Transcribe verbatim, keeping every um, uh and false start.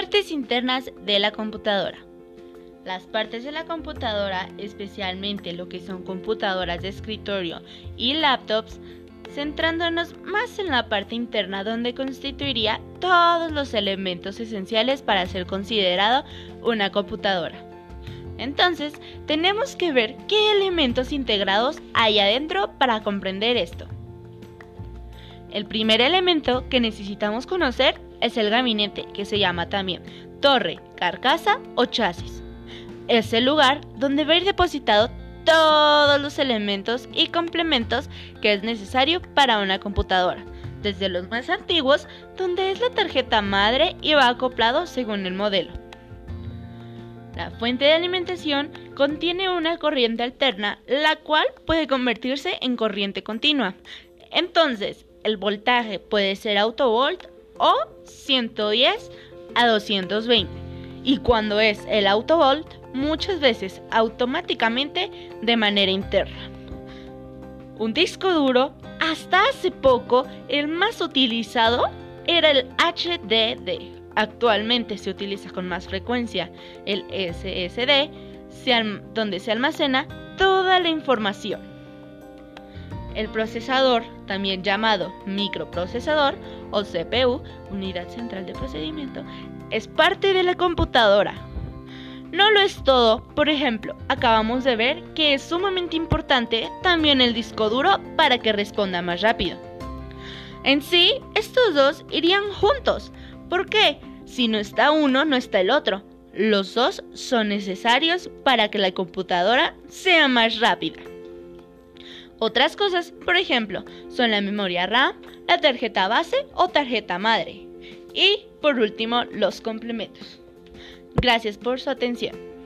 Partes internas de la computadora. Las partes de la computadora, especialmente lo que son computadoras de escritorio y laptops, centrándonos más en la parte interna donde constituiría todos los elementos esenciales para ser considerado una computadora. Entonces, tenemos que ver qué elementos integrados hay adentro para comprender esto. El primer elemento que necesitamos conocer es el gabinete, que se llama también torre, carcasa o chasis. Es el lugar donde va a ir depositado todos los elementos y complementos que es necesario para una computadora, desde los más antiguos, donde es la tarjeta madre y va acoplado según el modelo. La fuente de alimentación contiene una corriente alterna, la cual puede convertirse en corriente continua. Entonces, el voltaje puede ser autovolt o ciento diez a doscientos veinte. Y cuando es el autovolt, muchas veces automáticamente de manera interna. Un disco duro, hasta hace poco, el más utilizado era el H D D. Actualmente se utiliza con más frecuencia el S S D, donde se almacena toda la información. El procesador, también llamado microprocesador o C P U, unidad central de procedimiento, es parte de la computadora. No lo es todo, por ejemplo, acabamos de ver que es sumamente importante también el disco duro para que responda más rápido. En sí, estos dos irían juntos. ¿Por qué? Si no está uno, no está el otro. Los dos son necesarios para que la computadora sea más rápida. Otras cosas, por ejemplo, son la memoria RAM, la tarjeta base o tarjeta madre. Y, por último, los complementos. Gracias por su atención.